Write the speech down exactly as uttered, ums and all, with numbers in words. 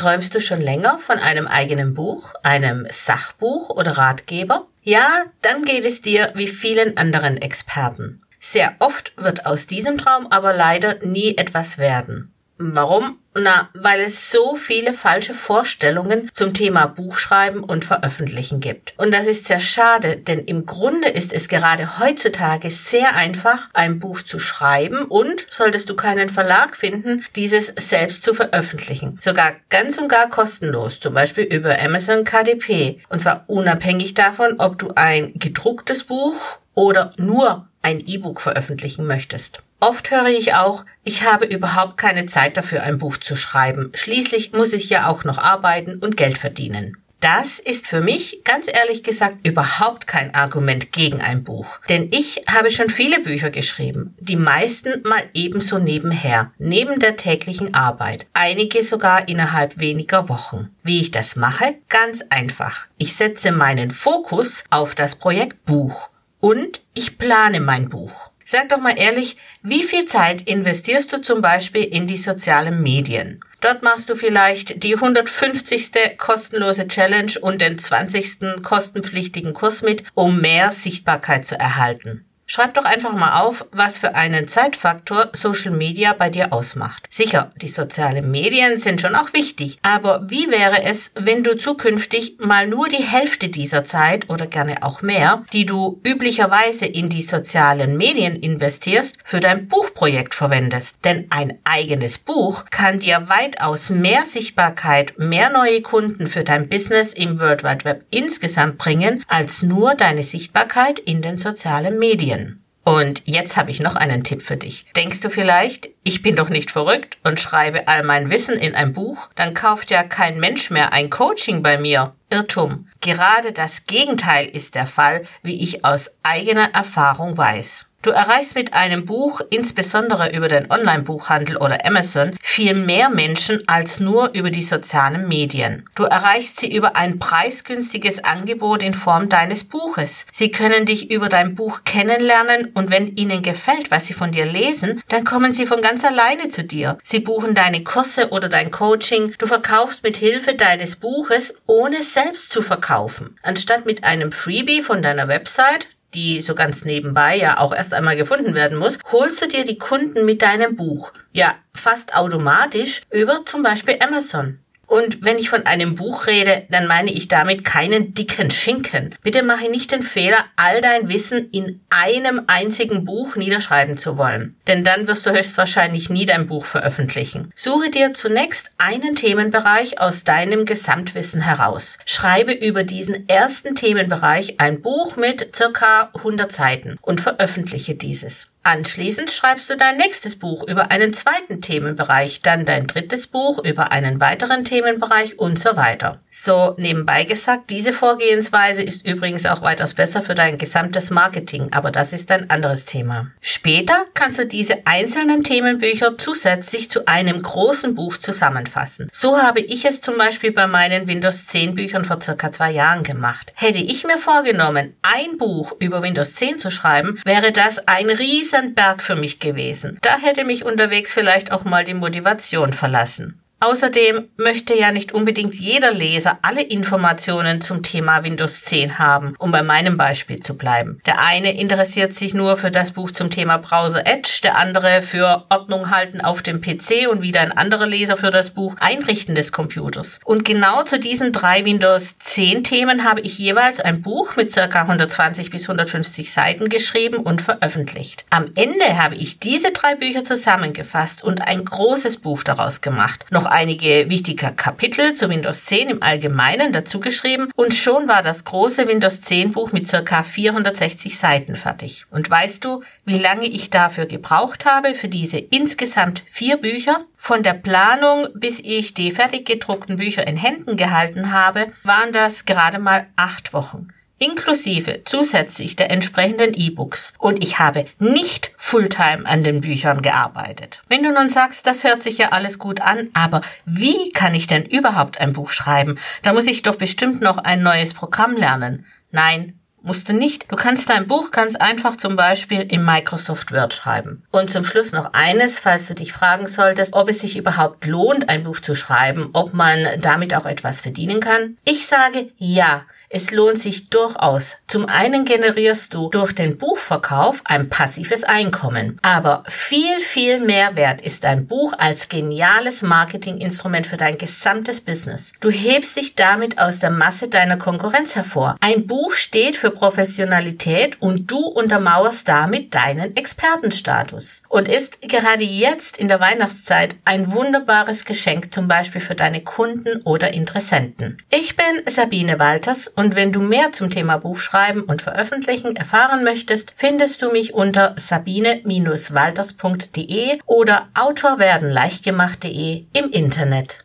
Träumst du schon länger von einem eigenen Buch, einem Sachbuch oder Ratgeber? Ja, dann geht es dir wie vielen anderen Experten. Sehr oft wird aus diesem Traum aber leider nie etwas werden. Warum? Na, weil es so viele falsche Vorstellungen zum Thema Buchschreiben und Veröffentlichen gibt. Und das ist sehr schade, denn im Grunde ist es gerade heutzutage sehr einfach, ein Buch zu schreiben und, solltest du keinen Verlag finden, dieses selbst zu veröffentlichen. Sogar ganz und gar kostenlos, zum Beispiel über Amazon K D P. Und zwar unabhängig davon, ob du ein gedrucktes Buch oder nur ein E-Book veröffentlichen möchtest. Oft höre ich auch, ich habe überhaupt keine Zeit dafür, ein Buch zu schreiben. Schließlich muss ich ja auch noch arbeiten und Geld verdienen. Das ist für mich, ganz ehrlich gesagt, überhaupt kein Argument gegen ein Buch. Denn ich habe schon viele Bücher geschrieben, die meisten mal ebenso nebenher, neben der täglichen Arbeit, einige sogar innerhalb weniger Wochen. Wie ich das mache? Ganz einfach. Ich setze meinen Fokus auf das Projekt Buch. Und ich plane mein Buch. Sag doch mal ehrlich, wie viel Zeit investierst du zum Beispiel in die sozialen Medien? Dort machst du vielleicht die hundertfünfzigste kostenlose Challenge und den zwanzigsten kostenpflichtigen Kurs mit, um mehr Sichtbarkeit zu erhalten. Schreib doch einfach mal auf, was für einen Zeitfaktor Social Media bei dir ausmacht. Sicher, die sozialen Medien sind schon auch wichtig, aber wie wäre es, wenn du zukünftig mal nur die Hälfte dieser Zeit oder gerne auch mehr, die du üblicherweise in die sozialen Medien investierst, für dein Buchprojekt verwendest? Denn ein eigenes Buch kann dir weitaus mehr Sichtbarkeit, mehr neue Kunden für dein Business im World Wide Web insgesamt bringen, als nur deine Sichtbarkeit in den sozialen Medien. Und jetzt habe ich noch einen Tipp für dich. Denkst du vielleicht, ich bin doch nicht verrückt und schreibe all mein Wissen in ein Buch? Dann kauft ja kein Mensch mehr ein Coaching bei mir. Irrtum. Gerade das Gegenteil ist der Fall, wie ich aus eigener Erfahrung weiß. Du erreichst mit einem Buch, insbesondere über den Online-Buchhandel oder Amazon, viel mehr Menschen als nur über die sozialen Medien. Du erreichst sie über ein preisgünstiges Angebot in Form deines Buches. Sie können dich über dein Buch kennenlernen und wenn ihnen gefällt, was sie von dir lesen, dann kommen sie von ganz alleine zu dir. Sie buchen deine Kurse oder dein Coaching. Du verkaufst mit Hilfe deines Buches, ohne selbst zu verkaufen. Anstatt mit einem Freebie von deiner Website, die so ganz nebenbei ja auch erst einmal gefunden werden muss, holst du dir die Kunden mit deinem Buch. Ja, fast automatisch über zum Beispiel Amazon. Und wenn ich von einem Buch rede, dann meine ich damit keinen dicken Schinken. Bitte mache nicht den Fehler, all dein Wissen in einem einzigen Buch niederschreiben zu wollen. Denn dann wirst du höchstwahrscheinlich nie dein Buch veröffentlichen. Suche dir zunächst einen Themenbereich aus deinem Gesamtwissen heraus. Schreibe über diesen ersten Themenbereich ein Buch mit circa hundert Seiten und veröffentliche dieses. Anschließend schreibst du dein nächstes Buch über einen zweiten Themenbereich, dann dein drittes Buch über einen weiteren Themenbereich und so weiter. So, nebenbei gesagt, diese Vorgehensweise ist übrigens auch weitaus besser für dein gesamtes Marketing, aber das ist ein anderes Thema. Später kannst du diese einzelnen Themenbücher zusätzlich zu einem großen Buch zusammenfassen. So habe ich es zum Beispiel bei meinen Windows zehn Büchern vor circa zwei Jahren gemacht. Hätte ich mir vorgenommen, ein Buch über Windows zehn zu schreiben, wäre das ein riesiges Berg für mich gewesen. Da hätte mich unterwegs vielleicht auch mal die Motivation verlassen. Außerdem möchte ja nicht unbedingt jeder Leser alle Informationen zum Thema Windows zehn haben, um bei meinem Beispiel zu bleiben. Der eine interessiert sich nur für das Buch zum Thema Browser Edge, der andere für Ordnung halten auf dem P C und wieder ein anderer Leser für das Buch Einrichten des Computers. Und genau zu diesen drei Windows zehn Themen habe ich jeweils ein Buch mit ca. hundertzwanzig bis hundertfünfzig Seiten geschrieben und veröffentlicht. Am Ende habe ich diese drei Bücher zusammengefasst und ein großes Buch daraus gemacht. Noch einige wichtige Kapitel zu Windows zehn im Allgemeinen dazu geschrieben und schon war das große Windows zehn Buch mit ca. vierhundertsechzig Seiten fertig. Und weißt du, wie lange ich dafür gebraucht habe, für diese insgesamt vier Bücher? Von der Planung, bis ich die fertig gedruckten Bücher in Händen gehalten habe, waren das gerade mal acht Wochen. Inklusive zusätzlich der entsprechenden E-Books. Und ich habe nicht fulltime an den Büchern gearbeitet. Wenn du nun sagst, das hört sich ja alles gut an, aber wie kann ich denn überhaupt ein Buch schreiben? Da muss ich doch bestimmt noch ein neues Programm lernen. Nein, Musst du nicht. Du kannst dein Buch ganz einfach zum Beispiel in Microsoft Word schreiben. Und zum Schluss noch eines, falls du dich fragen solltest, ob es sich überhaupt lohnt, ein Buch zu schreiben, ob man damit auch etwas verdienen kann. Ich sage ja, es lohnt sich durchaus. Zum einen generierst du durch den Buchverkauf ein passives Einkommen. Aber viel, viel mehr wert ist dein Buch als geniales Marketinginstrument für dein gesamtes Business. Du hebst dich damit aus der Masse deiner Konkurrenz hervor. Ein Buch steht für Professionalität und du untermauerst damit deinen Expertenstatus und ist gerade jetzt in der Weihnachtszeit ein wunderbares Geschenk, zum Beispiel für deine Kunden oder Interessenten. Ich bin Sabine Walters und wenn du mehr zum Thema Buchschreiben und Veröffentlichen erfahren möchtest, findest du mich unter sabine dash walters punkt de oder autorwerdenleichtgemacht punkt de im Internet.